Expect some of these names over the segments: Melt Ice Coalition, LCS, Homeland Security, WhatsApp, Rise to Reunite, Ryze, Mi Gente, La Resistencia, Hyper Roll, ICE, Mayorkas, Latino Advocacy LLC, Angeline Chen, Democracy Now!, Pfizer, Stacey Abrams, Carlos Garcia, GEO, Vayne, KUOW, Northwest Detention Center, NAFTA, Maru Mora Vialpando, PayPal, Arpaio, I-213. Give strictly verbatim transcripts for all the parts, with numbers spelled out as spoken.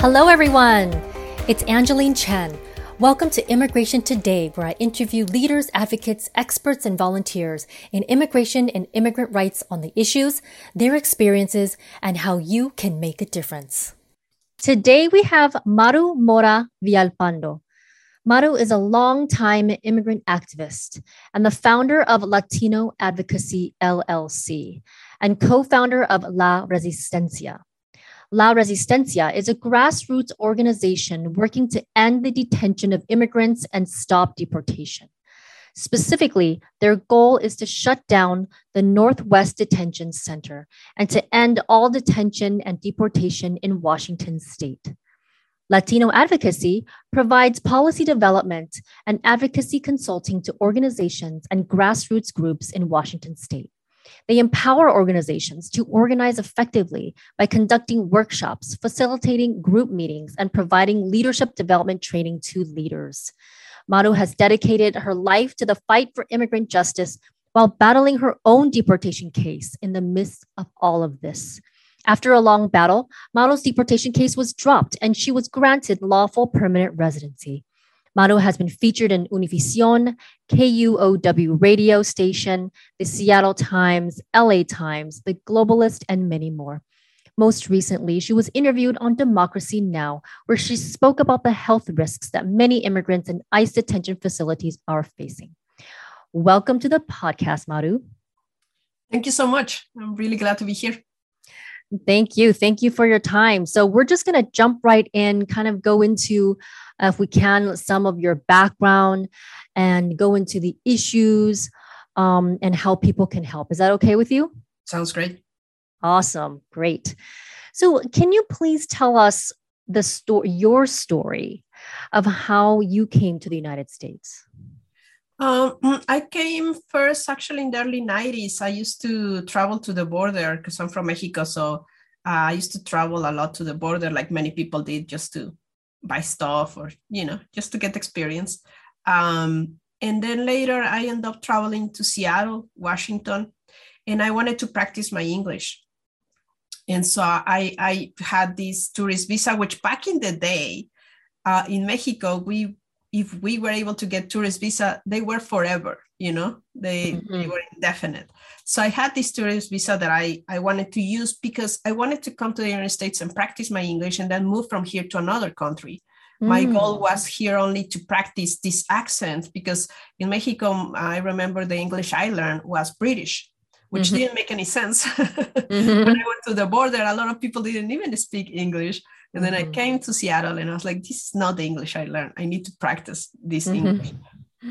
Hello, everyone. It's Angeline Chen. Welcome to Immigration Today, where I interview leaders, advocates, experts, and volunteers in immigration and immigrant rights on the issues, their experiences, and how you can make a difference. Today, we have Maru Mora Vialpando. Maru is a longtime immigrant activist and the founder of Latino Advocacy L L C and co-founder of La Resistencia. La Resistencia is a grassroots organization working to end the detention of immigrants and stop deportation. Specifically, their goal is to shut down the Northwest Detention Center and to end all detention and deportation in Washington state. Latino Advocacy provides policy development and advocacy consulting to organizations and grassroots groups in Washington state. They empower organizations to organize effectively by conducting workshops, facilitating group meetings, and providing leadership development training to leaders. Maru has dedicated her life to the fight for immigrant justice while battling her own deportation case in the midst of all of this. After a long battle, Maru's deportation case was dropped and she was granted lawful permanent residency. Maru has been featured in Univision, K U O W radio station, the Seattle Times, L A Times, The Globalist, and many more. Most recently, she was interviewed on Democracy Now!, where she spoke about the health risks that many immigrants in ICE detention facilities are facing. Welcome to the podcast, Maru. Thank you so much. I'm really glad to be here. Thank you. Thank you for your time. So we're just going to jump right in, kind of go into, uh, if we can, some of your background and go into the issues um, and how people can help. Is that okay with you? Sounds great. Awesome. Great. So can you please tell us the sto- your story of how you came to the United States? Um, I came first actually in the early nineties. I used to travel to the border because I'm from Mexico. So uh, I used to travel a lot to the border, like many people did, just to buy stuff or, you know, just to get experience. Um, and then later I ended up traveling to Seattle, Washington, and I wanted to practice my English. And so I, I had this tourist visa, which back in the day uh, in Mexico, we if we were able to get tourist visa, they were forever, you know, they, mm-hmm. they were indefinite. So I had this tourist visa that I, I wanted to use because I wanted to come to the United States and practice my English and then move from here to another country. Mm. My goal was here only to practice this accent because in Mexico, I remember the English I learned was British, which mm-hmm. didn't make any sense. mm-hmm. When I went to the border, a lot of people didn't even speak English. And then mm-hmm. I came to Seattle and I was like, this is not the English I learned. I need to practice this mm-hmm. English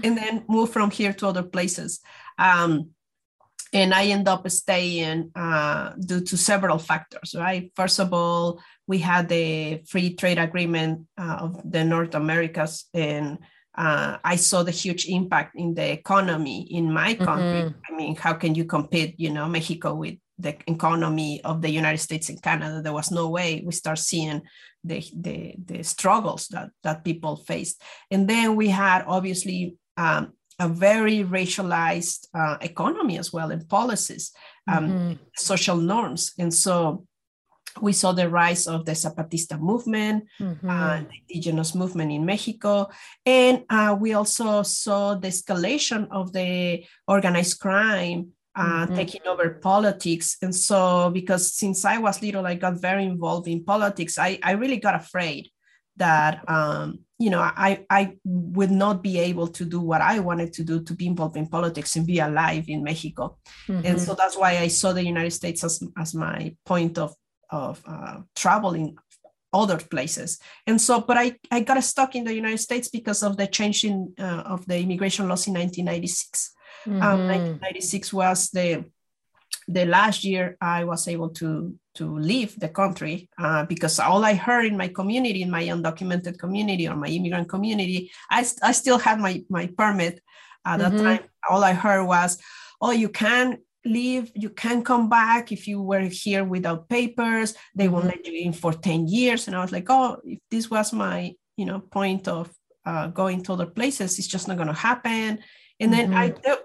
and then move from here to other places. Um, and I end up staying uh, due to several factors, right? First of all, we had the free trade agreement uh, of the North Americas. And uh, I saw the huge impact in the economy in my country. Mm-hmm. I mean, how can you compete, you know, Mexico with the economy of the United States and Canada? There was no way. We start seeing the, the, the struggles that, that people faced. And then we had obviously um, a very racialized uh, economy as well and policies, um, mm-hmm. social norms. And so we saw the rise of the Zapatista movement, mm-hmm. uh, the indigenous movement in Mexico. And uh, we also saw the escalation of the organized crime Uh, mm-hmm. taking over politics. And so, because since I was little, I got very involved in politics, I, I really got afraid that, um, you know, I, I would not be able to do what I wanted to do, to be involved in politics and be alive in Mexico. Mm-hmm. And so that's why I saw the United States as, as my point of, of uh, travel in other places. And so, but I, I got stuck in the United States because of the change in uh, of the immigration laws in nineteen ninety-six. Mm-hmm. Um, nineteen ninety-six was the the last year I was able to to leave the country uh, because all I heard in my community, in my undocumented community or my immigrant community, I, I still had my, my permit at mm-hmm. that time. All I heard was, oh, you can leave, you can come back if you were here without papers. They mm-hmm. won't let you in for ten years. And I was like, oh, if this was my, you know, point of uh, going to other places, it's just not going to happen. And then mm-hmm. I there,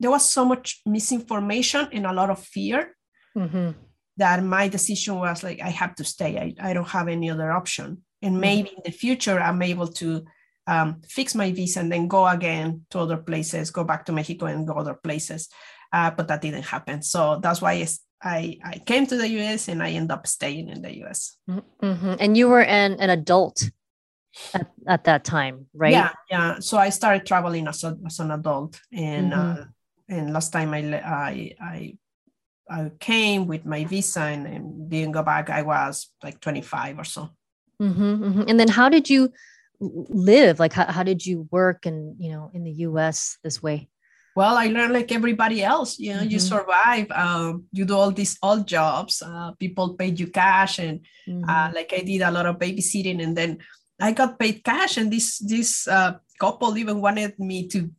there was so much misinformation and a lot of fear mm-hmm. that my decision was like, I have to stay. I, I don't have any other option. And maybe in the future, I'm able to um, fix my visa and then go again to other places, go back to Mexico and go other places. Uh, but that didn't happen. So that's why I, I came to the U S and I ended up staying in the U S. Mm-hmm. And you were an, an adult at, at that time, right? Yeah, yeah. So I started traveling as, a, as an adult. And mm-hmm. uh, and last time I I, I I came with my visa and, and didn't go back, I was like twenty-five or so. Mm-hmm, mm-hmm. And then how did you live? Like, how, how did you work and, you know, in the U S this way? Well, I learned like everybody else, you know, mm-hmm. you survive, um, you do all these odd jobs, uh, people paid you cash and mm-hmm. uh, like I did a lot of babysitting and then I got paid cash and this, this uh, couple even wanted me to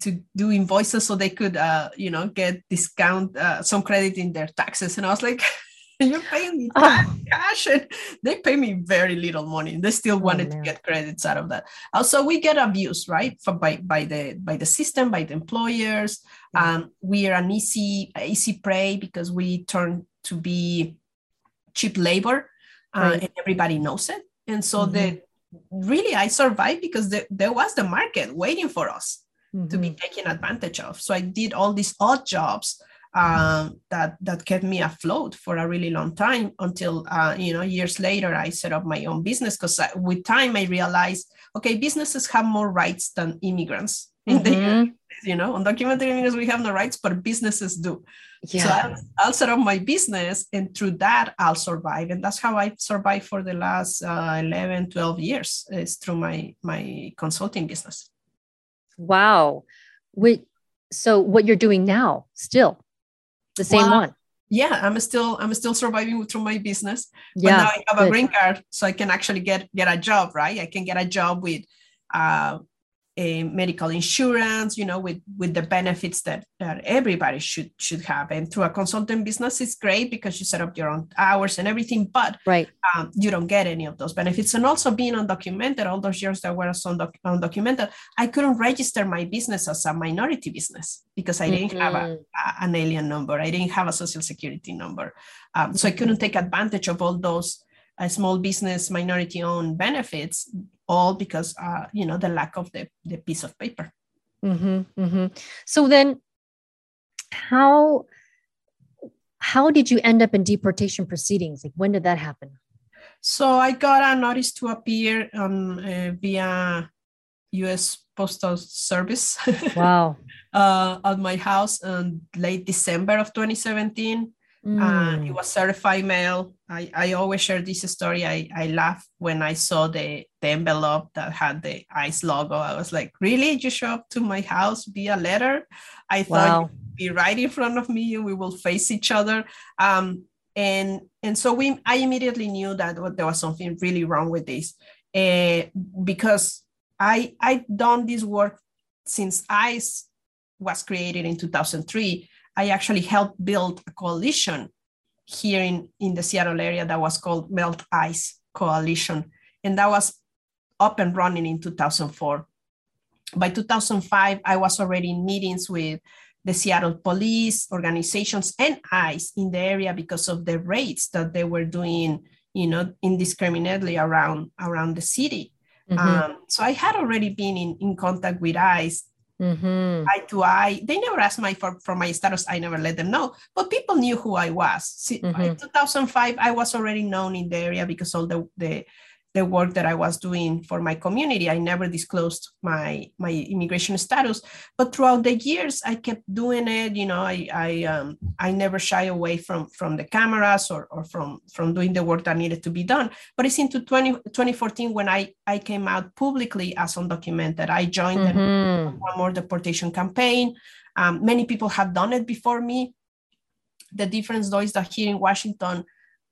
to do invoices so they could, uh, you know, get discount, uh, some credit in their taxes. And I was like, you're paying me oh. cash. And they pay me very little money. They still wanted oh, to get credits out of that. Also, we get abused, right? For, by, by the by the system, by the employers. Yeah. Um, we are an easy, easy prey because we turn to be cheap labor uh, right. and everybody knows it. And so mm-hmm. the, really I survived because the, there was the market waiting for us. Mm-hmm. to be taken advantage of. So I did all these odd jobs um, that that kept me afloat for a really long time until, uh, you know, years later, I set up my own business because with time I realized, okay, businesses have more rights than immigrants. Mm-hmm. In the, you know, undocumented immigrants, we have no rights, but businesses do. Yeah. So I'll, I'll set up my business and through that I'll survive. And that's how I survived for the last uh, eleven, twelve years is through my my consulting business. Wow. Wait, so what you're doing now, still the same well, one? Yeah, I'm still I'm still surviving through my business. Yeah, but now I have good. a green card, so I can actually get, get a job, right? I can get a job with uh, a medical insurance, you know, with, with the benefits that, that everybody should should have. And through a consultant business, it's great because you set up your own hours and everything, but right. um, you don't get any of those benefits. And also being undocumented, all those years that were undoc- undocumented, I couldn't register my business as a minority business because I didn't mm-hmm. have a, a, an alien number. I didn't have a social security number. Um, so I couldn't take advantage of all those uh, small business minority-owned benefits all because, uh, you know, the lack of the, the piece of paper. Mm-hmm, mm-hmm. So then how, how did you end up in deportation proceedings? Like, when did that happen? So I got a notice to appear um, uh, via U S Postal Service. Wow. uh, at my house in late December of twenty seventeen. Mm. Uh, it was certified mail. I, I always share this story. I, I laughed when I saw the, the envelope that had the ICE logo. I was like, really? You show up to my house via letter? I thought wow. you'd be right in front of me and we will face each other. Um, and and so we. I immediately knew that there was something really wrong with this uh, because I I've done this work since ICE was created in two thousand three. I actually helped build a coalition here in, in the Seattle area that was called Melt Ice Coalition. And that was up and running in two thousand four. By two thousand five, I was already in meetings with the Seattle police organizations and ICE in the area because of the raids that they were doing, you know, indiscriminately around, around the city. Mm-hmm. Um, so I had already been in, in contact with ICE. Mm-hmm. Eye to eye. They never asked me for, for my status. I never let them know, but people knew who I was. See, mm-hmm. In two thousand five, I was already known in the area because all the, the the work that I was doing for my community, I never disclosed my my immigration status. But throughout the years, I kept doing it. You know, I I um I never shy away from from the cameras or or from from doing the work that needed to be done. But it's into twenty fourteen when I I came out publicly as undocumented. I joined mm-hmm. the One More Deportation campaign. Um, many people have done it before me. The difference though is that here in Washington,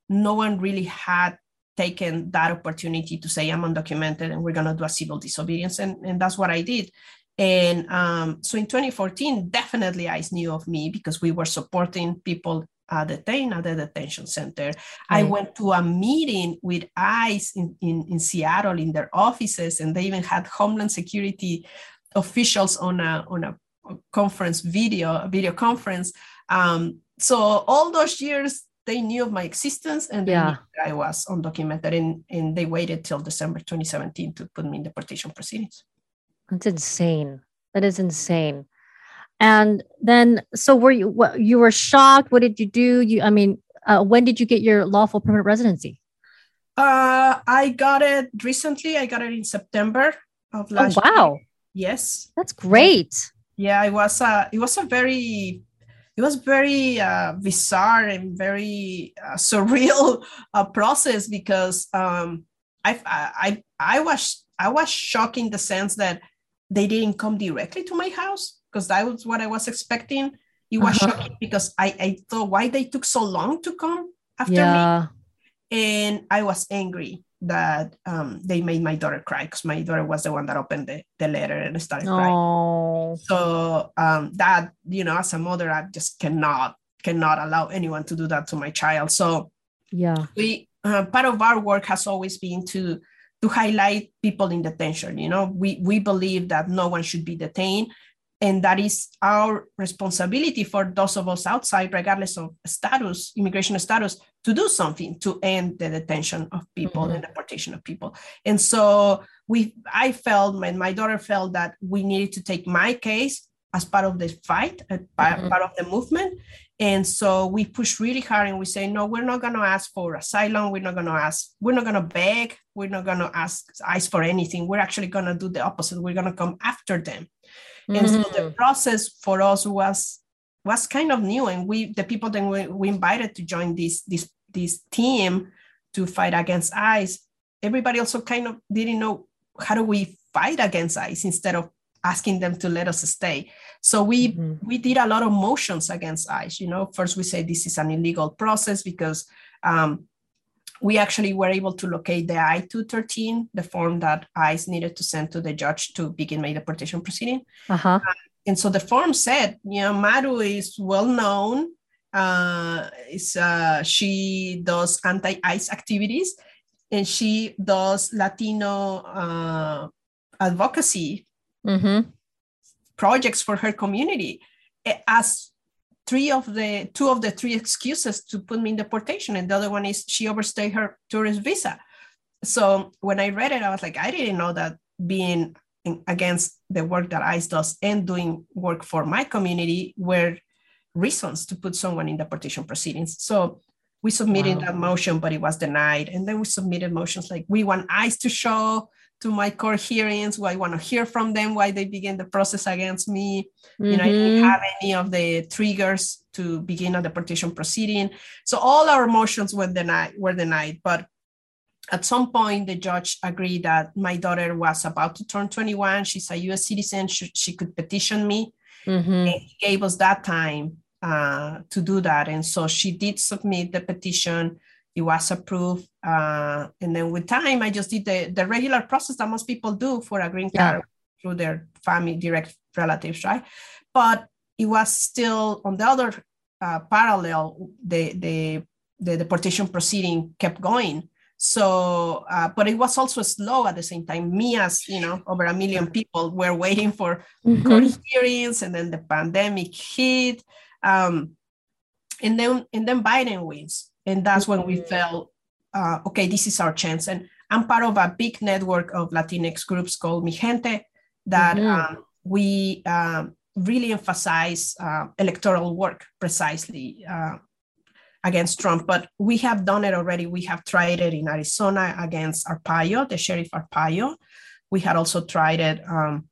no one really had taken that opportunity to say I'm undocumented and we're going to do a civil disobedience. And, and that's what I did. And um, so in twenty fourteen, definitely ICE knew of me because we were supporting people uh, detained at the detention center. Mm. I went to a meeting with ICE in, in, in Seattle in their offices, and they even had Homeland Security officials on a, on a conference video, a video conference. Um, so all those years, they knew of my existence, and they yeah. knew that I was undocumented, and, and they waited till December twenty seventeen to put me in deportation proceedings. That's insane. That is insane. And then, so were you, what, you were shocked. What did you do? You, I mean, uh, when did you get your lawful permanent residency? Uh, I got it recently. I got it in September of last year. Oh, wow. Year. Yes. That's great. Yeah, it was a, it was a very, it was very uh, bizarre and very uh, surreal uh, process, because um, I, I, I was, I was shocked in the sense that they didn't come directly to my house, because that was what I was expecting. It was uh-huh. shocking because I, I thought why they took so long to come after yeah. me. And I was angry that um, they made my daughter cry, because my daughter was the one that opened the, the letter and started crying. Aww. So um, that, you know, as a mother, I just cannot, cannot allow anyone to do that to my child. So yeah, we uh, part of our work has always been to to highlight people in detention. You know, we, we believe that no one should be detained. And that is our responsibility for those of us outside, regardless of status, immigration status, to do something to end the detention of people mm-hmm. and deportation of people. And so we, I felt, and my daughter felt, that we needed to take my case as part of the fight, as mm-hmm. part of the movement. And so we pushed really hard, and we say, no, we're not going to ask for asylum. We're not going to ask. We're not going to beg. We're not going to ask ICE for anything. We're actually going to do the opposite. We're going to come after them. Mm-hmm. And so the process for us was was kind of new. And we, the people that we, we invited to join this this this team to fight against ICE, everybody also kind of didn't know, how do we fight against ICE instead of asking them to let us stay. So we mm-hmm. we did a lot of motions against ICE. You know, first we say this is an illegal process, because um, we actually were able to locate the I two thirteen, the form that ICE needed to send to the judge to begin my deportation proceeding. Uh-huh. Uh, and so the form said, you know, Maru is well known. Uh, is uh, she does anti-ICE activities, and she does Latino uh, advocacy mm-hmm. projects for her community. As Three of the two of the three excuses to put me in deportation, and the other one is she overstayed her tourist visa. So when I read it, I was like, I didn't know that being in, against the work that ICE does and doing work for my community were reasons to put someone in deportation proceedings. So we submitted wow. that motion, but it was denied. And then we submitted motions like, we want ICE to show to my court hearings, why I want to hear from them, why they began the process against me. Mm-hmm. You know, I didn't have any of the triggers to begin a deportation proceeding. So all our motions were denied, were denied. But at some point, the judge agreed that my daughter was about to turn twenty-one. She's a U S citizen. She, she could petition me. Mm-hmm. And he gave us that time uh, to do that. And so she did submit the petition. It was approved. Uh, and then with time, I just did the, the regular process that most people do for a green card yeah. through their family, direct relatives, right? But it was still on the other uh, parallel, the, the the deportation proceeding kept going. So, uh, but it was also slow at the same time. Me as, you know, over a million people were waiting for mm-hmm. court hearings, and then the pandemic hit. Um, and then and then Biden wins. And that's when we felt, uh, okay, this is our chance. And I'm part of a big network of Latinx groups called Mi Gente that mm-hmm. um, we um, really emphasize uh, electoral work precisely uh, against Trump. But we have done it already. We have tried it in Arizona against Arpaio, the sheriff Arpaio. We had also tried it um,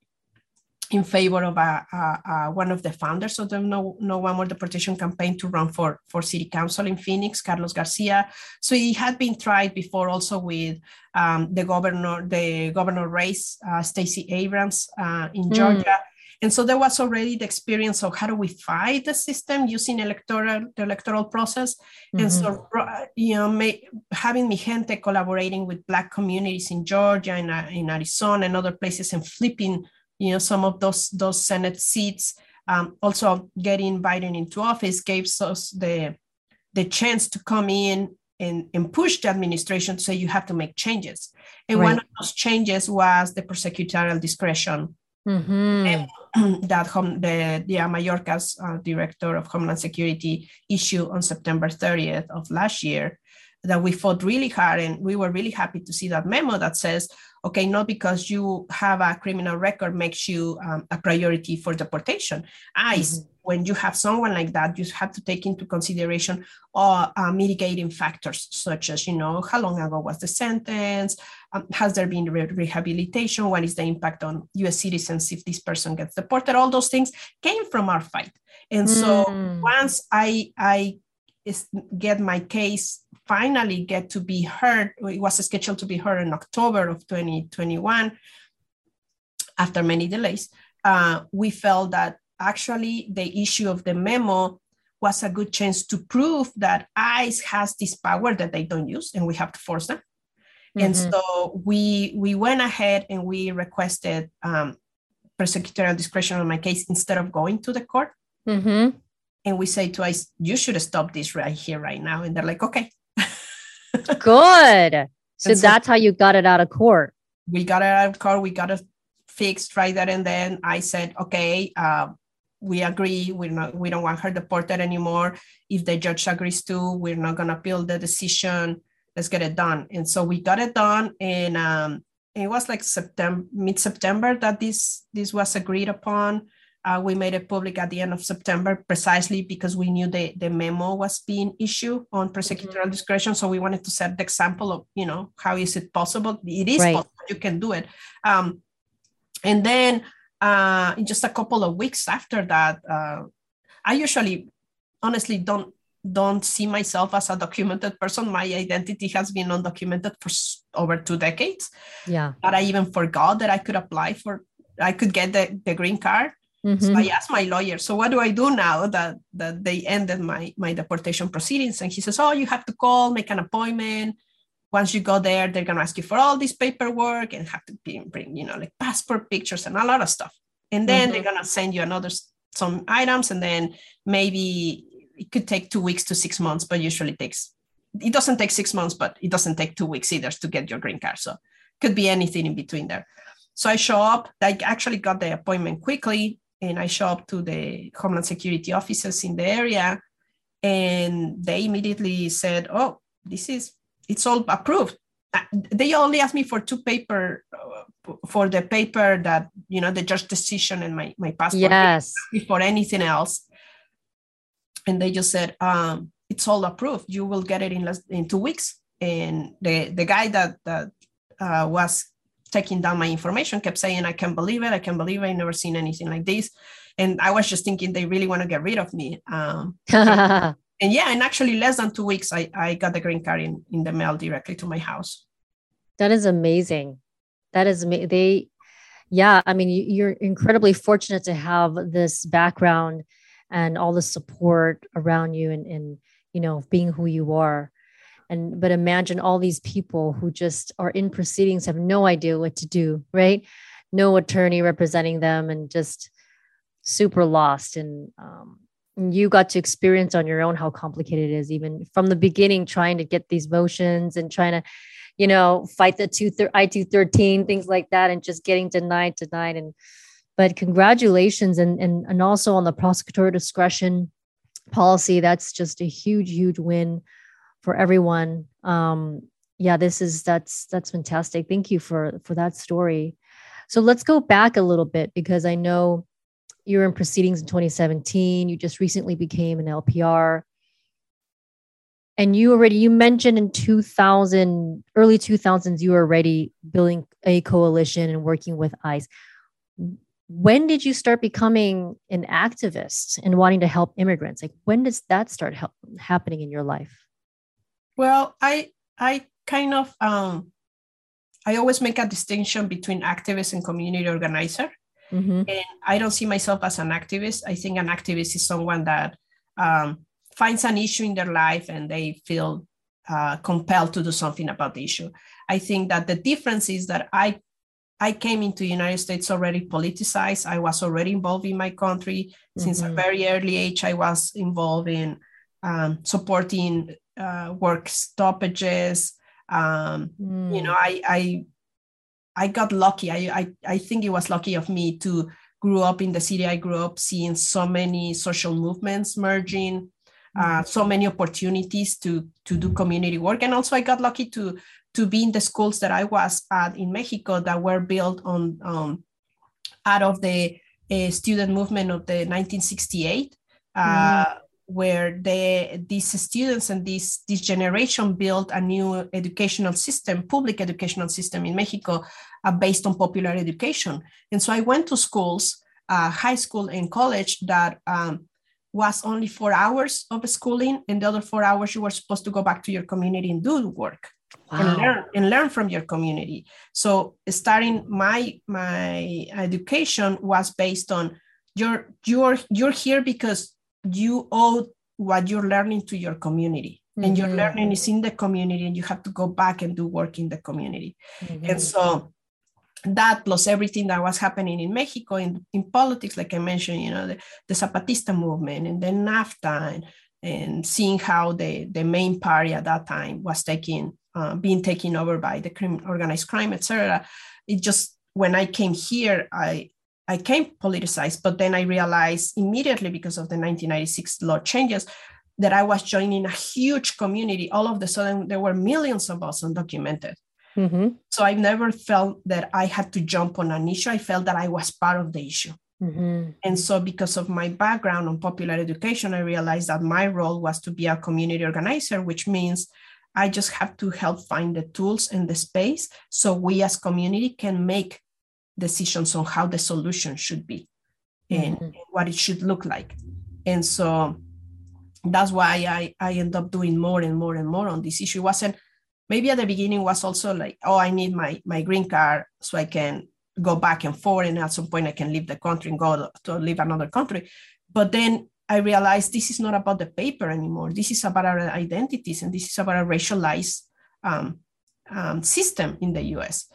in favor of a, a, a, one of the founders of the No, no One More Deportation campaign to run for, for city council in Phoenix, Carlos Garcia. So he had been tried before also with um, the governor, the governor race, uh, Stacey Abrams uh, in mm. Georgia. And so there was already the experience of how do we fight the system using electoral the electoral process. Mm-hmm. And so, you know, may, having Mi Gente collaborating with Black communities in Georgia, in, in Arizona and other places, and flipping you know, some of those those Senate seats, um, also getting Biden into office gave us the the chance to come in and, and push the administration to say you have to make changes. And right. one of those changes was the prosecutorial discretion Mm-hmm. And that home, the, the Mayorkas, uh, director of Homeland Security, issued on September thirtieth of last year, that we fought really hard, and we were really happy to see that memo that says, okay, not because you have a criminal record makes you um, a priority for deportation. ICE, mm-hmm. when you have someone like that, you have to take into consideration all uh, mitigating factors, such as, you know, how long ago was the sentence? Um, has there been re- rehabilitation? What is the impact on U S citizens if this person gets deported? All those things came from our fight. And so mm. once I, I get my case, finally get to be heard, it was scheduled to be heard in October of twenty twenty-one, after many delays, uh, we felt that actually the issue of the memo was a good chance to prove that ICE has this power that they don't use and we have to force them. Mm-hmm. And so we we went ahead and we requested um, prosecutorial discretion on my case instead of going to the court. Mm-hmm. And we say to ICE, you should stop this right here, right now. And they're like, okay. Good. So, so that's how you got it out of court. We got it out of court. We got it fixed right there. And then I said, okay, uh, we agree. We're not, we don't want her deported anymore. If the judge agrees to, we're not going to appeal the decision. Let's get it done. And so we got it done. And um, it was like September, mid-September that this this was agreed upon. Uh, we made it public at the end of September, precisely because we knew the, the memo was being issued on prosecutorial mm-hmm. discretion. So we wanted to set the example of, you know, how is it possible? It is right. possible. You can do it. Um, and then uh, just a couple of weeks after that, uh, I usually honestly don't don't see myself as a documented person. My identity has been undocumented for over two decades. Yeah. But I even forgot that I could apply for, I could get the, the green card. Mm-hmm. So I asked my lawyer, so what do I do now that, that they ended my, my deportation proceedings? And he says, oh, you have to call, make an appointment. Once you go there, they're going to ask you for all this paperwork and have to be, bring, you know, like passport pictures and a lot of stuff. And then mm-hmm. they're going to send you another, some items. And then maybe it could take two weeks to six months, but usually takes, it doesn't take six months, but it doesn't take two weeks either to get your green card. So could be anything in between there. So I show up, I actually got the appointment quickly. And I show up to the Homeland Security officers in the area, and they immediately said, oh, this is, it's all approved. They only asked me for two paper, uh, for the paper that, you know, the judge decision and my, my passport. Yes. Before anything else. And they just said, um, it's all approved. You will get it in less, in two weeks. And the, the guy that, that uh, was taking down my information kept saying, I can't believe it. I can't believe it. I've never seen anything like this. And I was just thinking they really want to get rid of me. Um, and, and yeah, and actually less than two weeks, I, I got the green card in, in the mail directly to my house. That is amazing. That is amazing. They, yeah, I mean, you're incredibly fortunate to have this background and all the support around you and, and you know, being who you are. And, but imagine all these people who just are in proceedings, have no idea what to do, right? No attorney representing them and just super lost. And um, you got to experience on your own how complicated it is, even from the beginning, trying to get these motions and trying to, you know, fight the I two thirteen, things like that, and just getting denied, denied. And but congratulations. And, and, and also on the prosecutorial discretion policy, that's just a huge, huge win for everyone. Um, yeah, this is, that's, that's fantastic. Thank you for, for that story. So let's go back a little bit, because I know you're in proceedings in twenty seventeen. You just recently became an L P R, and you already, you mentioned in two thousand, early two thousands, you were already building a coalition and working with ICE. When did you start becoming an activist and wanting to help immigrants? Like, when does that start help, happening in your life? Well, I I kind of, um, I always make a distinction between activist and community organizer. Mm-hmm. And I don't see myself as an activist. I think an activist is someone that um, finds an issue in their life and they feel uh, compelled to do something about the issue. I think that the difference is that I I came into the United States already politicized. I was already involved in my country. Mm-hmm. Since a very early age, I was involved in um, supporting Uh, work stoppages. Um, mm. You know, I, I I got lucky. I, I, I think it was lucky of me to grow up in the city. I grew up seeing so many social movements merging, uh, so many opportunities to, to do community work. And also I got lucky to, to be in the schools that I was at in Mexico that were built on um, out of the uh, student movement of the nineteen sixty-eight, uh, mm. where they, these students and this, this generation built a new educational system, public educational system in Mexico, uh, based on popular education. And so I went to schools, uh, high school and college, that um, was only four hours of schooling, and the other four hours you were supposed to go back to your community and do work. Wow. And learn and learn from your community. So starting my my education was based on you're you're you're here because you owe what you're learning to your community, mm-hmm. and your learning is in the community, and you have to go back and do work in the community. Mm-hmm. And so that plus everything that was happening in Mexico in, in politics, like I mentioned, you know, the, the Zapatista movement and then NAFTA, and, and seeing how the, the main party at that time was taking Uh, being taken over by the crime, organized crime, et cetera. It just, when I came here, I I came politicized, but then I realized immediately because of the nineteen ninety-six law changes that I was joining a huge community. All of a sudden, there were millions of us undocumented. Mm-hmm. So I never felt that I had to jump on an issue. I felt that I was part of the issue. Mm-hmm. And so because of my background on popular education, I realized that my role was to be a community organizer, which means I just have to help find the tools and the space so we as community can make decisions on how the solution should be and mm-hmm. what it should look like. And so that's why I, I end up doing more and more and more on this issue. It wasn't, maybe at the beginning was also like, oh, I need my, my green card so I can go back and forth. And at some point I can leave the country and go to live another country. But then I realized this is not about the paper anymore. This is about our identities, and this is about a racialized um, um, system in the U S.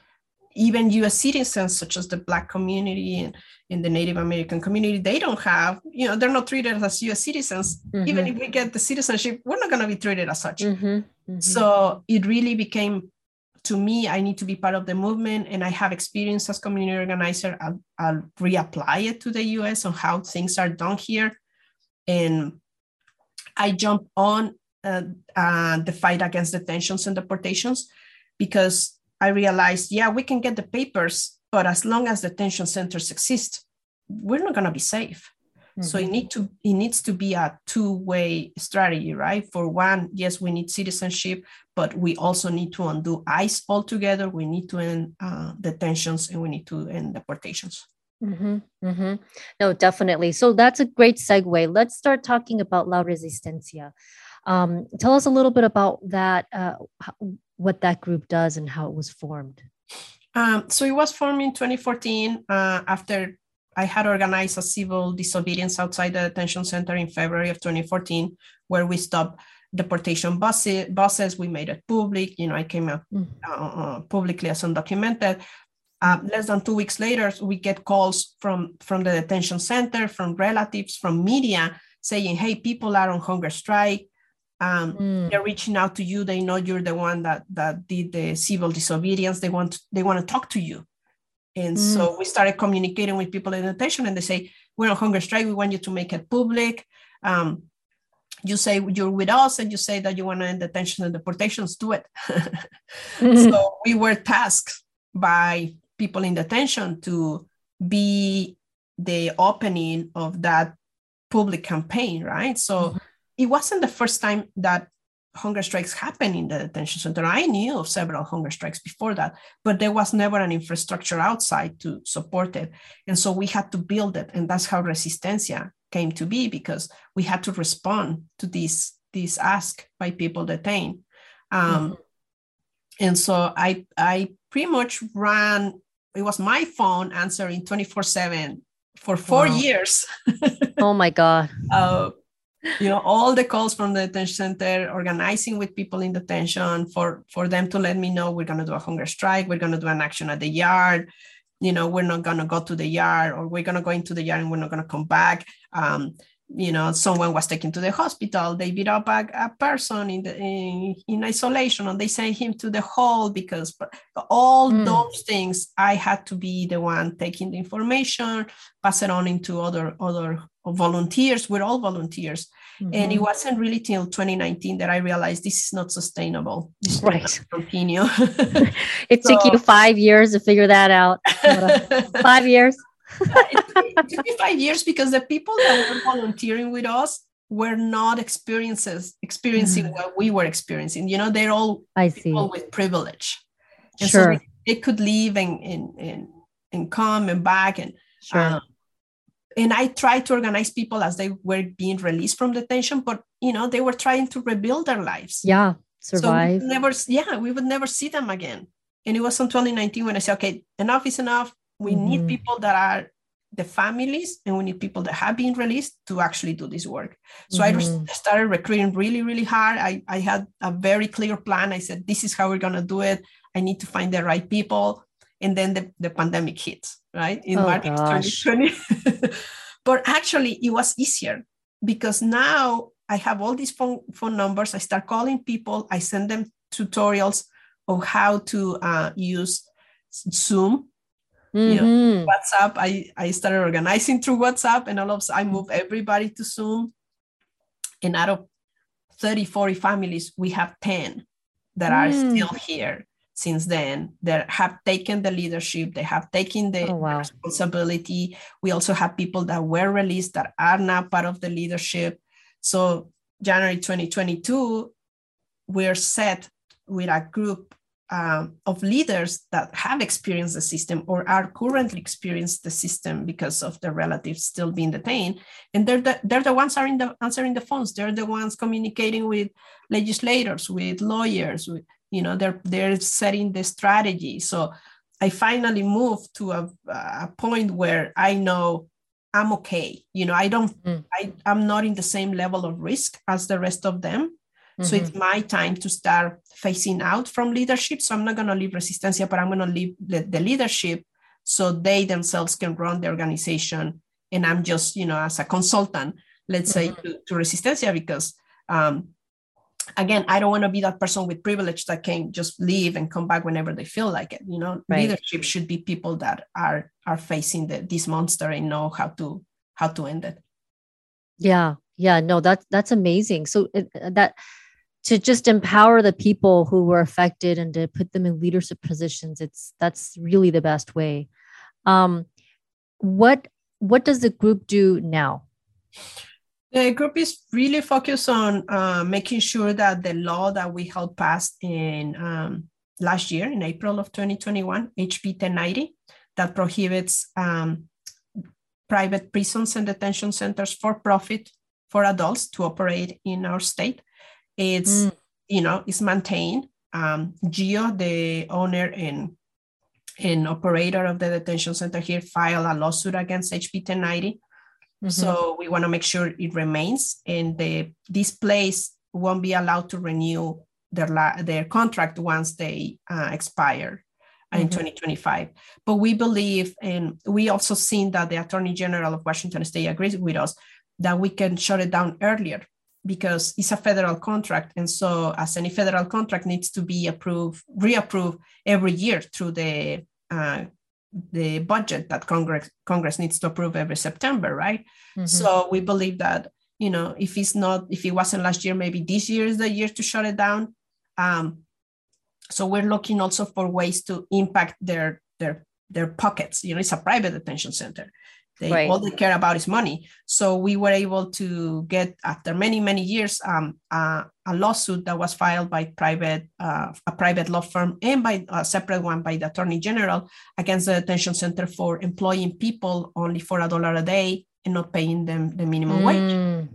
Even U S citizens, such as the Black community and, and the Native American community, they don't have, you know, they're not treated as U S citizens. Mm-hmm. Even if we get the citizenship, we're not going to be treated as such. Mm-hmm. Mm-hmm. So it really became, to me, I need to be part of the movement, and I have experience as community organizer. I'll, I'll reapply it to the U S on how things are done here. And I jumped on uh, uh, the fight against detentions and deportations because I realized, yeah, we can get the papers, but as long as detention centers exist, we're not going to be safe. Mm-hmm. So it need to it needs to be a two-way strategy, right? For one, yes, we need citizenship, but we also need to undo ICE altogether. We need to end uh, detentions, and we need to end deportations. Mm-hmm, mm-hmm. No, definitely. So that's a great segue. Let's start talking about La Resistencia. Um, tell us a little bit about that, uh, what that group does and how it was formed. Um, so it was formed in twenty fourteen uh, after I had organized a civil disobedience outside the detention center in February of twenty fourteen, where we stopped deportation buses. buses. We made it public. You know, I came out mm-hmm. uh, publicly as undocumented. Uh, less than two weeks later, we get calls from, from the detention center, from relatives, from media saying, hey, people are on hunger strike. Um, mm. They're reaching out to you. They know you're the one that, that did the civil disobedience. They want, they want to talk to you. And mm. so we started communicating with people in detention, and they say, we're on hunger strike. We want you to make it public. Um, you say you're with us, and you say that you want to end detention and deportations. Do it. mm-hmm. So we were tasked by people in detention to be the opening of that public campaign, right? So mm-hmm. it wasn't the first time that hunger strikes happened in the detention center. I knew of several hunger strikes before that, but there was never an infrastructure outside to support it. And so we had to build it. And that's how Resistencia came to be, because we had to respond to this, this ask by people detained. Um, mm-hmm. And so I, I pretty much ran, it was my phone answering twenty-four seven for four wow. years. Oh my God. Uh, you know, all the calls from the detention center, organizing with people in detention for, for them to let me know we're going to do a hunger strike. We're going to do an action at the yard. You know, we're not going to go to the yard, or we're going to go into the yard and we're not going to come back. Um, you know, someone was taken to the hospital, they beat up a, a person in, the, in in isolation, and they sent him to the hall because all mm. those things, I had to be the one taking the information, pass it on into other other volunteers. We're all volunteers. Mm-hmm. And it wasn't really till twenty nineteen that I realized this is not sustainable. This is right. Not continue. It so, took you five years to figure that out. Five years. It took me five years because the people that were volunteering with us were not experiences experiencing mm-hmm. what we were experiencing. You know, they're all I people see. With privilege, and sure. so they, they could leave and and and, and come and back and. Sure. Um, and I tried to organize people as they were being released from detention, but you know they were trying to rebuild their lives. Yeah, survive. So we never, yeah, we would never see them again. And it was in twenty nineteen when I said, okay, enough is enough. We mm-hmm. need people that are the families, and we need people that have been released to actually do this work. So mm-hmm. I re- started recruiting really, really hard. I, I had a very clear plan. I said, this is how we're going to do it. I need to find the right people. And then the, the pandemic hit, right? In oh, March gosh. twenty twenty. But actually, it was easier because now I have all these phone, phone numbers. I start calling people. I send them tutorials of how to uh, use Zoom. Mm-hmm. You know, WhatsApp, I, I started organizing through WhatsApp, and all of I moved everybody to Zoom. And out of thirty, forty families, we have ten that are mm. still here since then, that have taken the leadership, they have taken the oh, wow. responsibility. We also have people that were released that are now part of the leadership. So January twenty twenty-two, we're set with a group Um, of leaders that have experienced the system or are currently experiencing the system because of their relatives still being detained. And they're the, they're the ones are in the answering the phones. They're the ones communicating with legislators, with lawyers, with, you know, they're, they're setting the strategy. So I finally moved to a, a point where I know I'm okay. You know, I don't, mm. I, I'm not in the same level of risk as the rest of them. So mm-hmm. it's my time to start facing out from leadership. So I'm not going to leave Resistencia, but I'm going to leave the, the leadership so they themselves can run the organization. And I'm just, you know, as a consultant, let's mm-hmm. say, to, to Resistencia, because, um, again, I don't want to be that person with privilege that can just leave and come back whenever they feel like it. You know, right. Leadership should be people that are are facing the, this monster and know how to how to end it. Yeah. Yeah. No, that's, that's amazing. So it, that... to just empower the people who were affected and to put them in leadership positions, it's that's really the best way. Um, what what does the group do now? The group is really focused on uh, making sure that the law that we helped pass in um, last year, in April of twenty twenty-one, H B ten ninety, that prohibits um, private prisons and detention centers for profit for adults to operate in our state. It's, mm. you know, it's maintained. Um, GEO, the owner and, and operator of the detention center here, filed a lawsuit against H B ten ninety. Mm-hmm. So we want to make sure it remains. And the, this place won't be allowed to renew their, la- their contract once they uh, expire mm-hmm. in twenty twenty-five. But we believe, and we also seen that the Attorney General of Washington State agrees with us, that we can shut it down earlier, because it's a federal contract. And so as any federal contract needs to be approved, reapproved every year through the uh, the budget that Congress Congress needs to approve every September, right? Mm-hmm. So we believe that, you know, if it's not, if it wasn't last year, maybe this year is the year to shut it down. Um, so we're looking also for ways to impact their, their, their pockets. You know, it's a private detention center. They, right. All they care about is money. So we were able to get, after many, many years, um, uh, a lawsuit that was filed by private, uh, a private law firm and by a separate one by the Attorney General against the detention center for employing people only for a dollar a day and not paying them the minimum mm. wage.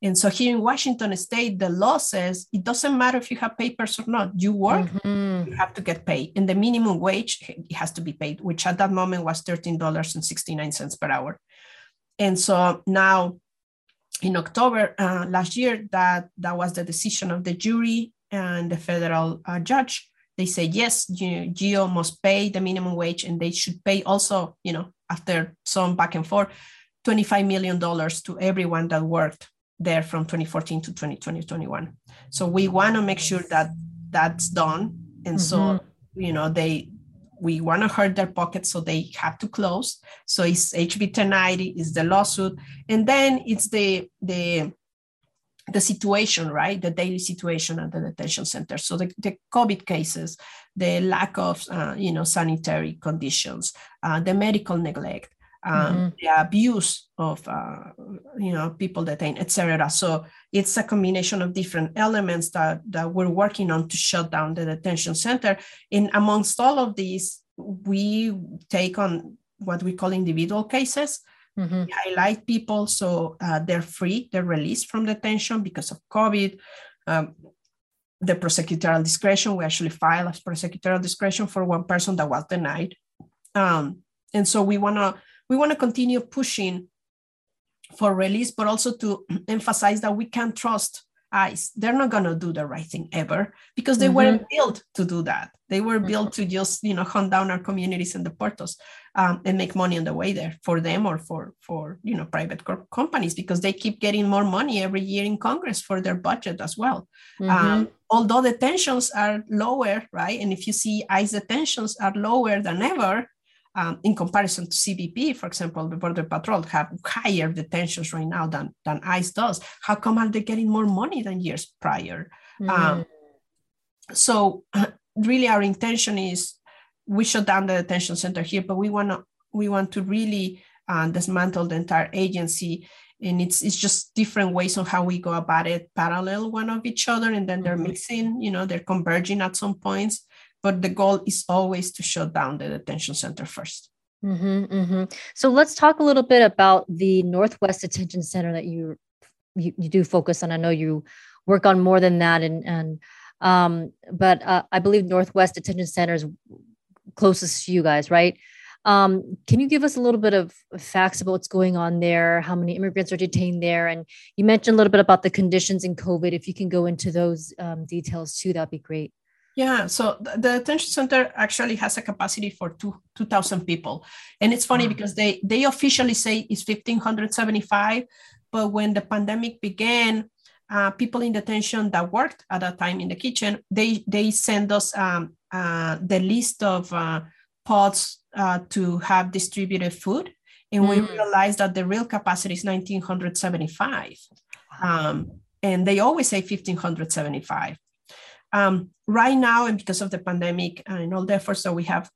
And so here in Washington State, the law says it doesn't matter if you have papers or not. You work, mm-hmm. you have to get paid. And the minimum wage it has to be paid, which at that moment was thirteen dollars and sixty-nine cents per hour. And so now in October uh, last year, that, that was the decision of the jury and the federal uh, judge. They say, yes, GEO must pay the minimum wage, and they should pay also, you know, after some back and forth, twenty-five million dollars to everyone that worked there from twenty fourteen to twenty twenty, twenty-one. So we want to make sure that that's done. And mm-hmm. so, you know, they, we want to hurt their pockets, so they have to close. So it's H B ten ninety, is the lawsuit. And then it's the, the, the situation, right? The daily situation at the detention center. So the, the COVID cases, the lack of, uh, you know, sanitary conditions, uh, the medical neglect, um, mm-hmm. the abuse of, uh, you know, people detained, et cetera. So it's a combination of different elements that, that we're working on to shut down the detention center. And amongst all of these, we take on what we call individual cases. Mm-hmm. We highlight people so uh, they're free, they're released from detention because of COVID. Um, the prosecutorial discretion, we actually filed as prosecutorial discretion for one person that was denied. Um, and so we want to we want to continue pushing for release, but also to emphasize that we can't trust ICE. They're not going to do the right thing ever, because they mm-hmm. weren't built to do that. They were built to just, you know, hunt down our communities and deport us um, and make money on the way there for them or for, for you know, private corp- companies, because they keep getting more money every year in Congress for their budget as well. Mm-hmm. Um, although detentions are lower, right? And if you see ICE detentions are lower than ever, um, in comparison to C B P, for example, the Border Patrol have higher detentions right now than, than ICE does. How come are they getting more money than years prior? Mm-hmm. Um, so really our intention is we shut down the detention center here, but we want to we want to really uh, dismantle the entire agency. And it's it's just different ways of how we go about it, parallel one of each other, and then they're mm-hmm. mixing, you know, they're converging at some points. But the goal is always to shut down the detention center first. Mm-hmm, mm-hmm. So let's talk a little bit about the Northwest Detention Center that you you, you do focus on. I know you work on more than that, and and um, but uh, I believe Northwest Detention Center is closest to you guys, right? Um, can you give us a little bit of facts about what's going on there? How many immigrants are detained there? And you mentioned a little bit about the conditions in COVID. If you can go into those um, details too, that'd be great. Yeah, so the detention center actually has a capacity for two thousand people. And it's funny because they, they officially say it's one thousand five hundred seventy-five, but when the pandemic began, uh, people in detention that worked at that time in the kitchen, they, they send us um, uh, the list of uh, pods uh, to have distributed food. And mm. we realized that the real capacity is one thousand nine hundred seventy-five. Um, and they always say one thousand five hundred seventy-five. Um, right now, and because of the pandemic and all the efforts that we have,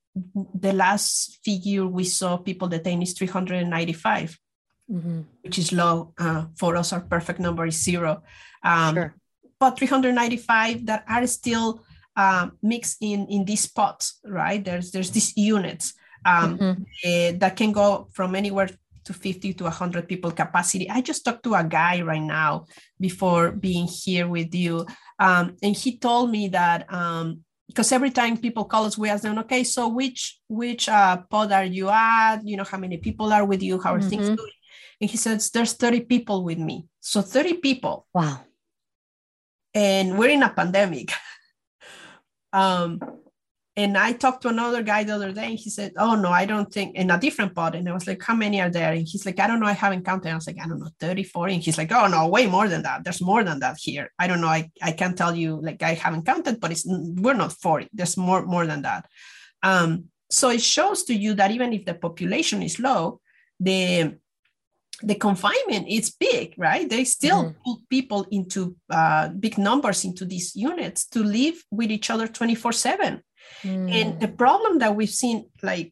the last figure we saw people detained is three hundred ninety-five, mm-hmm. which is low. Uh, for us, our perfect number is zero. Um, sure. But three hundred ninety-five that are still uh, mixed in, in these spots, right? There's there's these units um, mm-hmm. uh, that can go from anywhere to fifty to one hundred people capacity. I just talked to a guy right now before being here with you. Um, and he told me that, because um, every time people call us, we ask them, okay, so which which uh, pod are you at? You know, how many people are with you? How are mm-hmm. things doing? And he says, there's thirty people with me. So thirty people. Wow. And we're in a pandemic. um, And I talked to another guy the other day, and he said, oh, no, I don't think, in a different pod. And I was like, how many are there? And he's like, I don't know. I haven't counted. And I was like, I don't know, thirty, forty. And he's like, oh, no, way more than that. There's more than that here. I don't know. I, I can't tell you, like, I haven't counted, but it's we're not forty. There's more, more than that. Um, so it shows to you that even if the population is low, the the confinement is big, right? They still mm-hmm. put people into uh, big numbers into these units to live with each other twenty-four seven. Mm. And the problem that we've seen, like,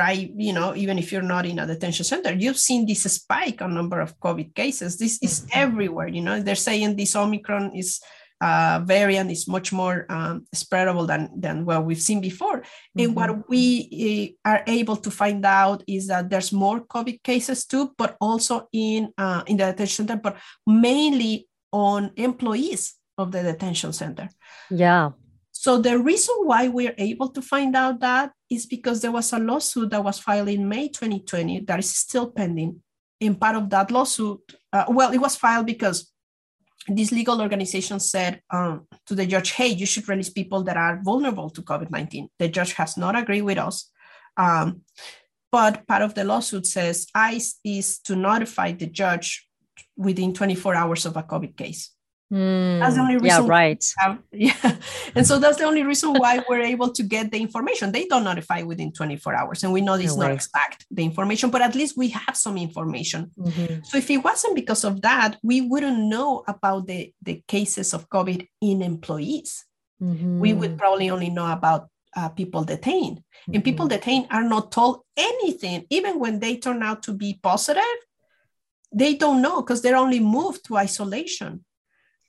right, you know, even if you're not in a detention center, you've seen this spike on number of COVID cases. This is mm-hmm. everywhere, you know, they're saying this Omicron is uh, variant is much more um, spreadable than, than what we've seen before. Mm-hmm. And what we uh, are able to find out is that there's more COVID cases too, but also in, uh, in the detention center, but mainly on employees of the detention center. Yeah. So the reason why we're able to find out that is because there was a lawsuit that was filed in May twenty twenty that is still pending. And part of that lawsuit, uh, well, it was filed because this legal organization said um, to the judge, hey, you should release people that are vulnerable to COVID nineteen. The judge has not agreed with us. Um, But part of the lawsuit says ICE is to notify the judge within twenty-four hours of a COVID case. Mm, that's the only reason. Yeah, right. Have, yeah. And so that's the only reason why we're able to get the information. They don't notify within twenty-four hours. And we know it's no not way. exact, the information, but at least we have some information. Mm-hmm. So if it wasn't because of that, we wouldn't know about the, the cases of COVID in employees. Mm-hmm. We would probably only know about uh, people detained. Mm-hmm. And people detained are not told anything, even when they turn out to be positive. They don't know because they're only moved to isolation.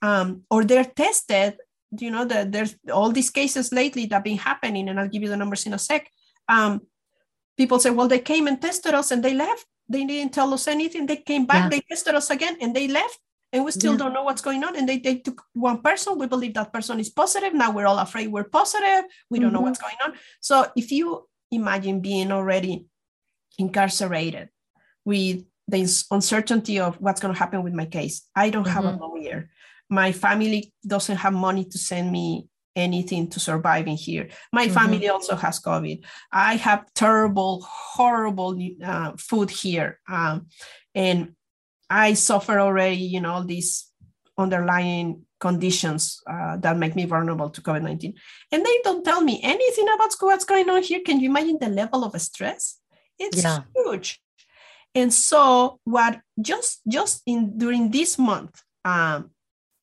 Um, or they're tested, you know, the, there's all these cases lately that have been happening, and I'll give you the numbers in a sec. Um, people say, well, they came and tested us and they left. They didn't tell us anything. They came back, yeah. they tested us again, and they left, and we still yeah. don't know what's going on. And they, they took one person. We believe that person is positive. Now we're all afraid we're positive. We don't mm-hmm. know what's going on. So if you imagine being already incarcerated with the uncertainty of what's going to happen with my case, I don't mm-hmm. have a lawyer. My family doesn't have money to send me anything to survive in here. My mm-hmm. family also has COVID. I have terrible, horrible uh, food here. Um, and I suffer already, you know, these underlying conditions uh, that make me vulnerable to COVID nineteen. And they don't tell me anything about what's going on here. Can you imagine the level of stress? It's yeah. huge. And so what just, just in during this month, um,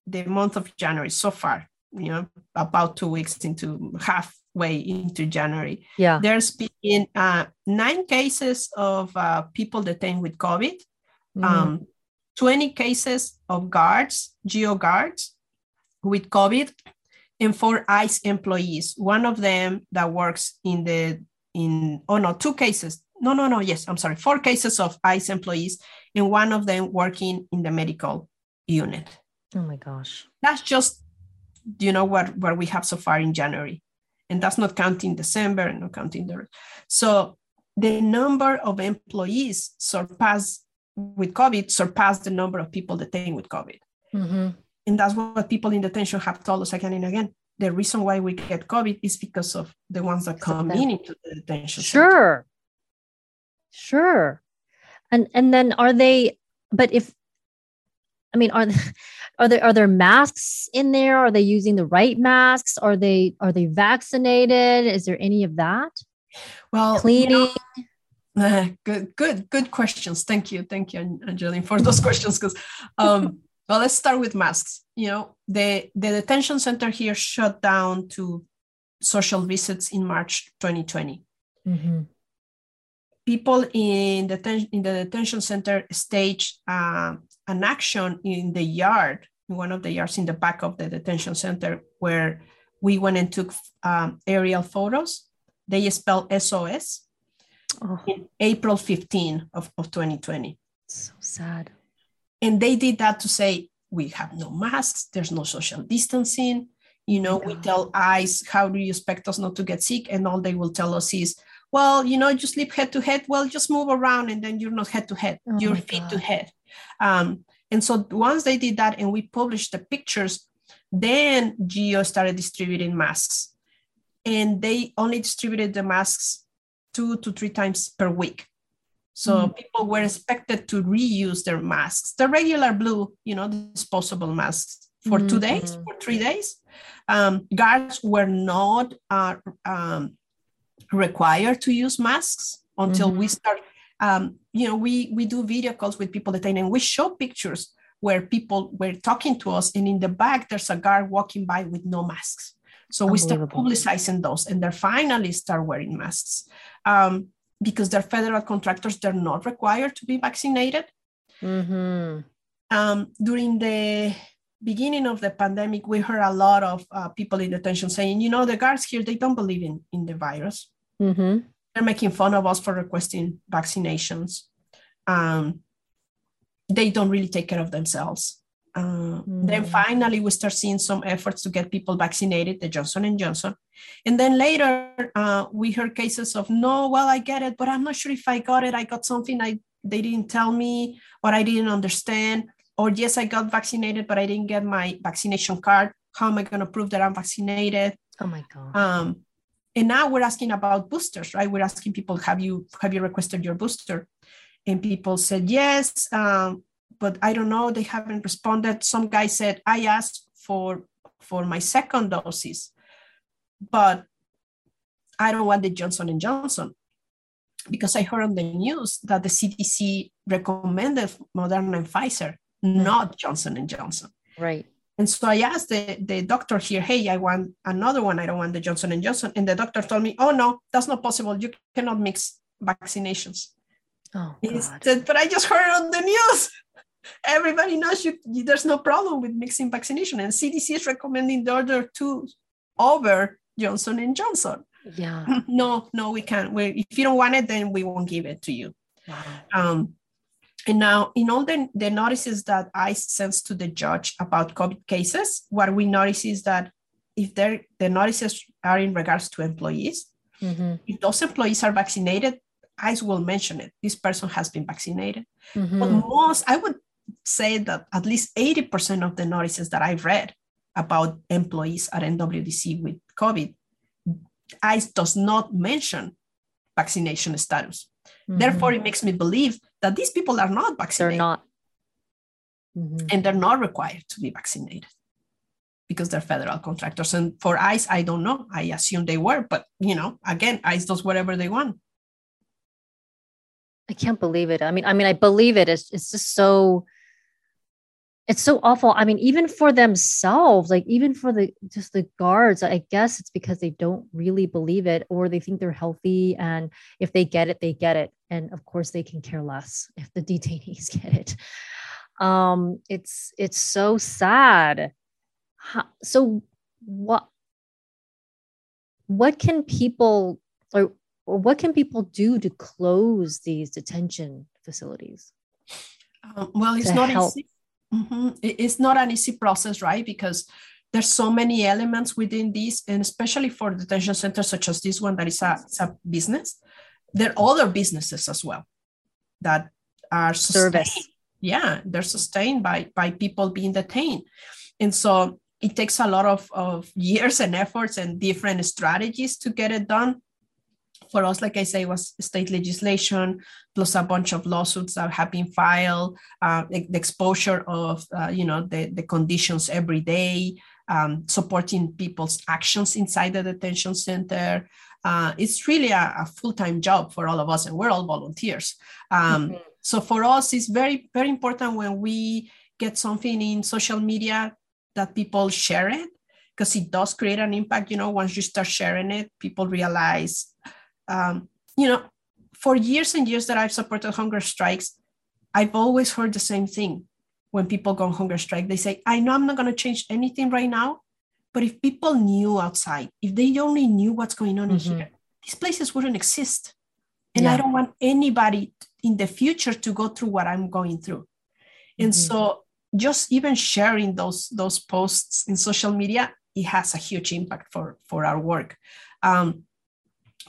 the month of January so far, you know, about two weeks into halfway into January. Yeah. There's been uh, nine cases of uh, people detained with COVID, mm-hmm. um, twenty cases of guards, GEO guards with COVID, and four ICE employees. One of them that works in the, in, oh no, two cases. No, no, no. Yes, I'm sorry. Four cases of ICE employees and one of them working in the medical unit. Oh my gosh. That's just, you know, what, what we have so far in January. And that's not counting December and not counting the rest. So the number of employees surpassed with COVID surpassed the number of people detained with COVID. Mm-hmm. And that's what people in detention have told us again and again. The reason why we get COVID is because of the ones that come in into the detention. Sure. Center. Sure. And and then are they, but if, I mean, are are there are there masks in there? Are they using the right masks? Are they are they vaccinated? Is there any of that? Well, cleaning. You know, uh, good, good, good questions. Thank you, thank you, Angeline, for those questions. Because, um, well, let's start with masks. You know, the the detention center here shut down to social visits in March twenty twenty. Mm-hmm. People in the ten- in the detention center staged Uh, an action in the yard, in one of the yards in the back of the detention center, where we went and took um, aerial photos. They spelled S O S oh. in April fifteenth of, of twenty twenty. So sad. And they did that to say, we have no masks, there's no social distancing. You know, yeah. we tell ICE, how do you expect us not to get sick? And all they will tell us is, well, you know, you sleep head to head. Well, just move around and then you're not head to head, oh you're feet God. to head. Um, and so once they did that and we published the pictures, then GEO started distributing masks, and they only distributed the masks two to three times per week. So mm-hmm. people were expected to reuse their masks, the regular blue, you know, disposable masks for mm-hmm. two days, for three days. Um, guards were not uh, um, required to use masks until mm-hmm. we start. Um, you know, we, we do video calls with people detained, and we show pictures where people were talking to us, and in the back, there's a guard walking by with no masks. So we start publicizing those, and they're finally start wearing masks um, because they're federal contractors. They're not required to be vaccinated. Mm-hmm. Um, during the beginning of the pandemic, we heard a lot of uh, people in detention saying, you know, the guards here, they don't believe in, in the virus. Mm-hmm. They're making fun of us for requesting vaccinations. Um, they don't really take care of themselves. Uh, mm-hmm. Then finally, we start seeing some efforts to get people vaccinated, the Johnson and Johnson. And then later, uh, we heard cases of, no, well, I get it, but I'm not sure if I got it. I got something I they didn't tell me, or I didn't understand. Or yes, I got vaccinated, but I didn't get my vaccination card. How am I going to prove that I'm vaccinated? Oh, my God. Um, And now we're asking about boosters, right? We're asking people, have you have you requested your booster? And people said, yes, um, but I don't know, they haven't responded. Some guy said, I asked for, for my second doses, but I don't want the Johnson and Johnson because I heard on the news that the C D C recommended Moderna and Pfizer, mm-hmm. not Johnson and Johnson. Right. And so I asked the, the doctor here, hey, I want another one. I don't want the Johnson and Johnson. And the doctor told me, oh, no, that's not possible. You cannot mix vaccinations. Oh, said, but I just heard on the news. Everybody knows you, you, there's no problem with mixing vaccination. And C D C is recommending the other two over Johnson and Johnson. Yeah. No, no, we can't. We, if you don't want it, then we won't give it to you. Wow. Um, And now in all the, the notices that I sends to the judge about COVID cases, what we notice is that if the notices are in regards to employees, mm-hmm. if those employees are vaccinated, ICE will mention it. This person has been vaccinated. Mm-hmm. But most, I would say that at least eighty percent of the notices that I've read about employees at N W D C with COVID, ICE does not mention vaccination status. Mm-hmm. Therefore, it makes me believe that these people are not vaccinated. They're not. Mm-hmm. And they're not required to be vaccinated because they're federal contractors. And for ICE, I don't know. I assume they were, but you know, again, ICE does whatever they want. I can't believe it. I mean, I mean, I believe it. It's, it's just so, it's so awful. I mean, even for themselves, like even for the, just the guards, I guess it's because they don't really believe it or they think they're healthy. And if they get it, they get it. And of course they can care less if the detainees get it. Um, it's, it's so sad. So what, what can people, or, or what can people do to close these detention facilities? Uh, well, it's not help? easy. Mm-hmm. It's not an easy process, right? Because there's so many elements within this, and especially for detention centers such as this one that is a, it's a business. There are other businesses as well that are service. Yeah, they're sustained by by people being detained, and so it takes a lot of of years and efforts and different strategies to get it done. For us, like I say, it was state legislation plus a bunch of lawsuits that have been filed, uh, the, the exposure of, uh, you know, the, the conditions every day, um, supporting people's actions inside the detention center. Uh, it's really a, a full-time job for all of us, and we're all volunteers. Um, mm-hmm. So for us, it's very, very important when we get something in social media that people share it, because it does create an impact. You know, once you start sharing it, people realize... Um, you know, for years and years that I've supported hunger strikes, I've always heard the same thing. When people go on hunger strike, they say, I know I'm not going to change anything right now, but if people knew outside, if they only knew what's going on mm-hmm. in here, these places wouldn't exist. And yeah. I don't want anybody in the future to go through what I'm going through. And mm-hmm. so just even sharing those, those posts in social media, it has a huge impact for, for our work. Um,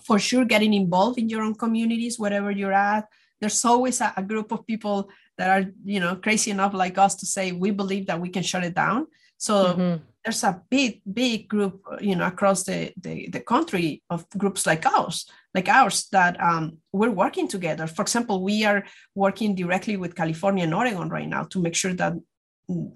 For sure, getting involved in your own communities, wherever you're at. There's always a, a group of people that are, you know, crazy enough like us to say, we believe that we can shut it down. So mm-hmm. there's a big, big group, you know, across the, the, the country of groups like ours, like ours that um, we're working together. For example, we are working directly with California and Oregon right now to make sure that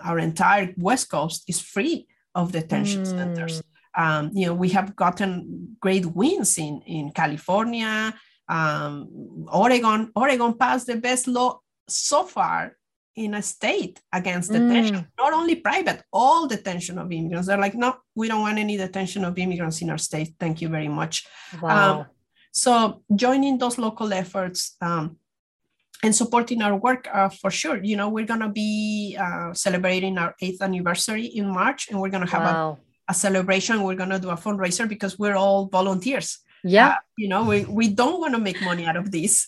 our entire West Coast is free of detention mm. centers. Um, you know, we have gotten great wins in, in California, um, Oregon. Oregon passed the best law so far in a state against mm. detention, not only private, all detention of immigrants. They're like, no, we don't want any detention of immigrants in our state. Thank you very much. Wow. Um, so joining those local efforts um, and supporting our work uh, for sure. You know, we're going to be uh, celebrating our eighth anniversary in March, and we're going to have wow. a a celebration. We're going to do a fundraiser because we're all volunteers. Yeah. Uh, you know, we, we don't want to make money out of this.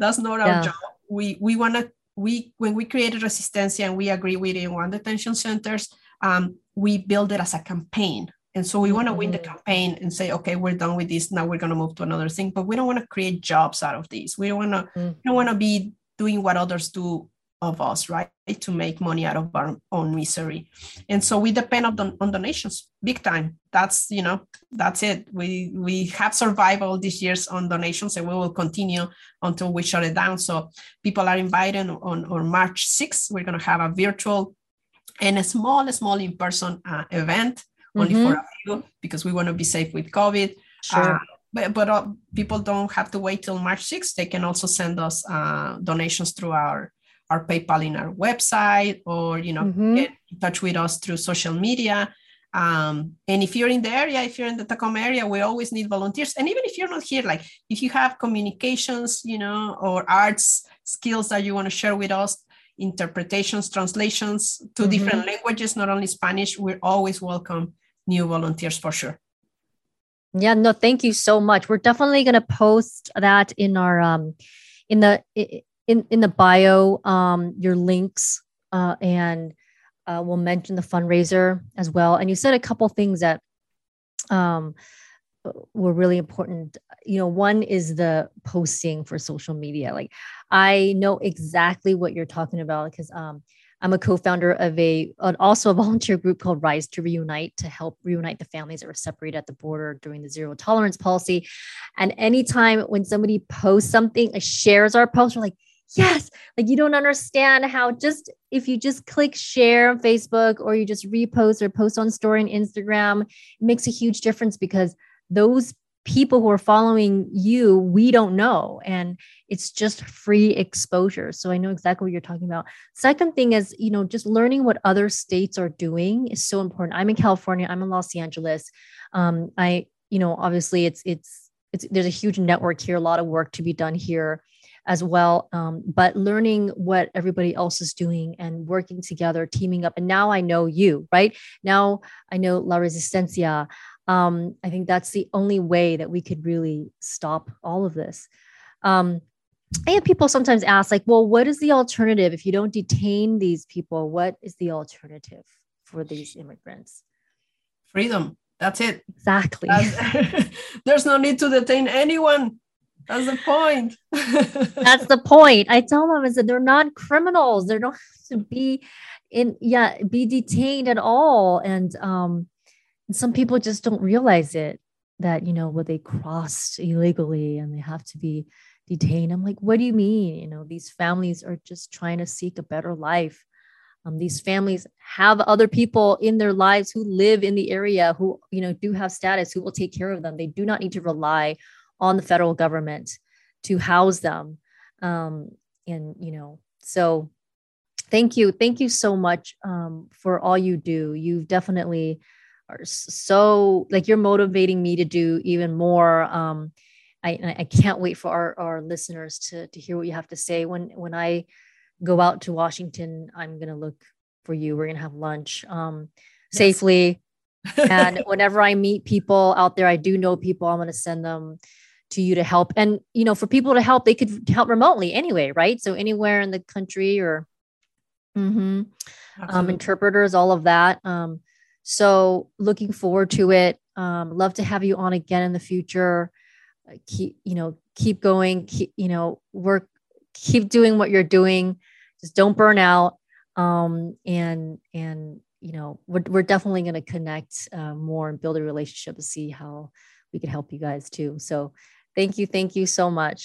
That's not yeah. our job. We, we want to, we, when we created Resistencia and we agree with it one detention centers, um, we build it as a campaign. And so we want to mm-hmm. win the campaign and say, okay, we're done with this. Now we're going to move to another thing, but we don't want to create jobs out of this. We don't want to, mm-hmm. we don't want to be doing what others do of us, right, to make money out of our own misery. And so we depend on, on donations big time. That's, you know, that's it. We we have survived all these years on donations, and we will continue until we shut it down. So people are invited on, on March sixth. We're going to have a virtual and a small, small in-person uh, event, mm-hmm. only for a few, because we want to be safe with COVID. Sure. Uh, But, but uh, people don't have to wait till March sixth. They can also send us uh, donations through our, our PayPal in our website, or, you know, mm-hmm. get in touch with us through social media. Um, and if you're in the area, if you're in the Tacoma area, we always need volunteers. And even if you're not here, like if you have communications, you know, or arts skills that you want to share with us, interpretations, translations to mm-hmm. different languages, not only Spanish, we always welcome new volunteers for sure. Yeah, no, thank you so much. We're definitely going to post that in our um, in the in in the bio, um, your links, uh, and uh, we'll mention the fundraiser as well. And you said a couple things that um, were really important. You know, one is the posting for social media. Like, I know exactly what you're talking about because um, I'm a co-founder of a, also a volunteer group called Rise to Reunite, to help reunite the families that were separated at the border during the zero tolerance policy. And anytime when somebody posts something, like shares our post, we're like, yes, like you don't understand how just, if you just click share on Facebook, or you just repost or post on story on Instagram, it makes a huge difference, because those people who are following you, we don't know. And it's just free exposure. So I know exactly what you're talking about. Second thing is, you know, just learning what other states are doing is so important. I'm in California, I'm in Los Angeles. Um, I, you know, obviously it's, it's, it's, there's a huge network here, a lot of work to be done here as well. Um, but learning what everybody else is doing and working together, teaming up. And now I know you, right? Now I know La Resistencia. Um, I think that's the only way that we could really stop all of this. Um, and people sometimes ask, like, well, what is the alternative? If you don't detain these people, what is the alternative for these immigrants? Freedom. That's it. Exactly. That's, there's no need to detain anyone. That's the point. That's the point. I tell them is that they're not criminals. They don't have to be in, yeah, be detained at all. And, um, And some people just don't realize it, that, you know, what they crossed illegally and they have to be detained. I'm like, what do you mean? You know, these families are just trying to seek a better life. Um, these families have other people in their lives who live in the area, who, you know, do have status, who will take care of them. They do not need to rely on the federal government to house them. Um, and, you know, so thank you. Thank you so much um, for all you do. You've definitely are so, like, you're motivating me to do even more. Um, I, I can't wait for our, our listeners to, to hear what you have to say. When, when I go out to Washington, I'm going to look for you. We're going to have lunch um, yes. safely. And whenever I meet people out there, I do know people, I'm going to send them to you to help. And, you know, for people to help, they could help remotely anyway, right? So anywhere in the country, or mm-hmm. um, interpreters, all of that. Um, So looking forward to it. Um, love to have you on again in the future. Uh, keep, you know, keep going, keep, you know, work, keep doing what you're doing. Just don't burn out. Um, and, and, you know, we're, we're definitely going to connect uh, more and build a relationship to see how we can help you guys too. So thank you. Thank you so much.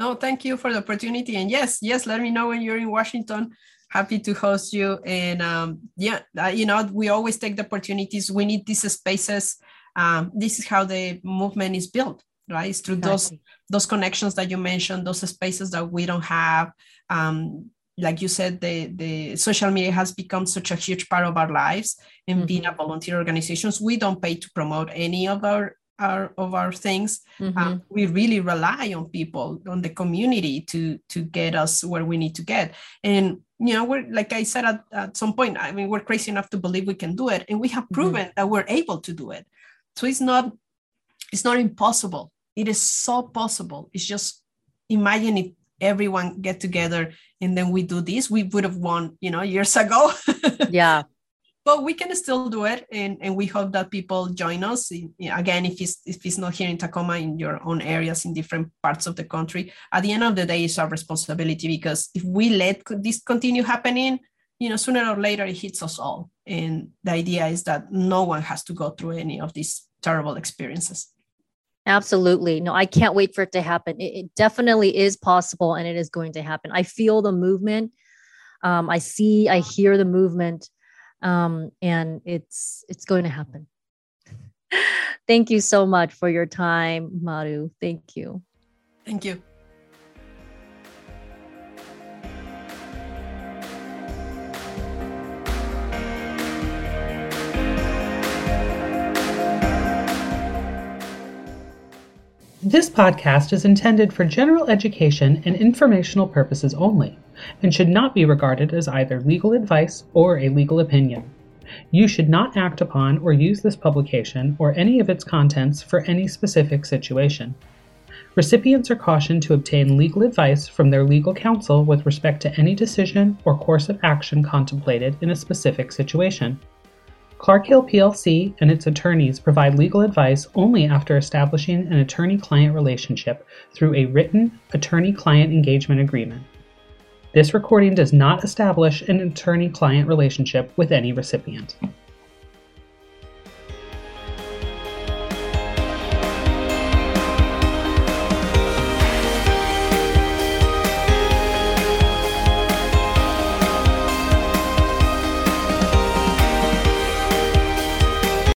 No, thank you for the opportunity. And yes, yes. Let me know when you're in Washington. Happy to host you. And um, yeah, uh, you know, we always take the opportunities. We need these spaces. Um, this is how the movement is built, right? It's through exactly. those those connections that you mentioned, those spaces that we don't have. Um, like you said, the, the social media has become such a huge part of our lives. And mm-hmm. being a volunteer organization, we don't pay to promote any of our Our, of our things. Mm-hmm. um, we really rely on people, on the community to to get us where we need to get. And, you know, we're, like I said at, at some point, I mean, we're crazy enough to believe we can do it. And we have proven mm-hmm. that we're able to do it. So it's not, it's not impossible. It is so possible. It's just, imagine if everyone get together and then we do this, we would have won, you know, years ago. Yeah. but we can still do it. And, and we hope that people join us. Again, if it's, if it's not here in Tacoma, in your own areas, in different parts of the country, at the end of the day, it's our responsibility, because if we let this continue happening, you know, sooner or later, it hits us all. And the idea is that no one has to go through any of these terrible experiences. Absolutely. No, I can't wait for it to happen. It, it definitely is possible, and it is going to happen. I feel the movement. Um, I see, I hear the movement, um, and it's it's going to happen. Thank you so much for your time, Maru. Thank you. Thank you. This podcast is intended for general education and informational purposes only, and should not be regarded as either legal advice or a legal opinion. You should not act upon or use this publication or any of its contents for any specific situation. Recipients are cautioned to obtain legal advice from their legal counsel with respect to any decision or course of action contemplated in a specific situation. Clark Hill P L C and its attorneys provide legal advice only after establishing an attorney-client relationship through a written attorney-client engagement agreement. This recording does not establish an attorney-client relationship with any recipient.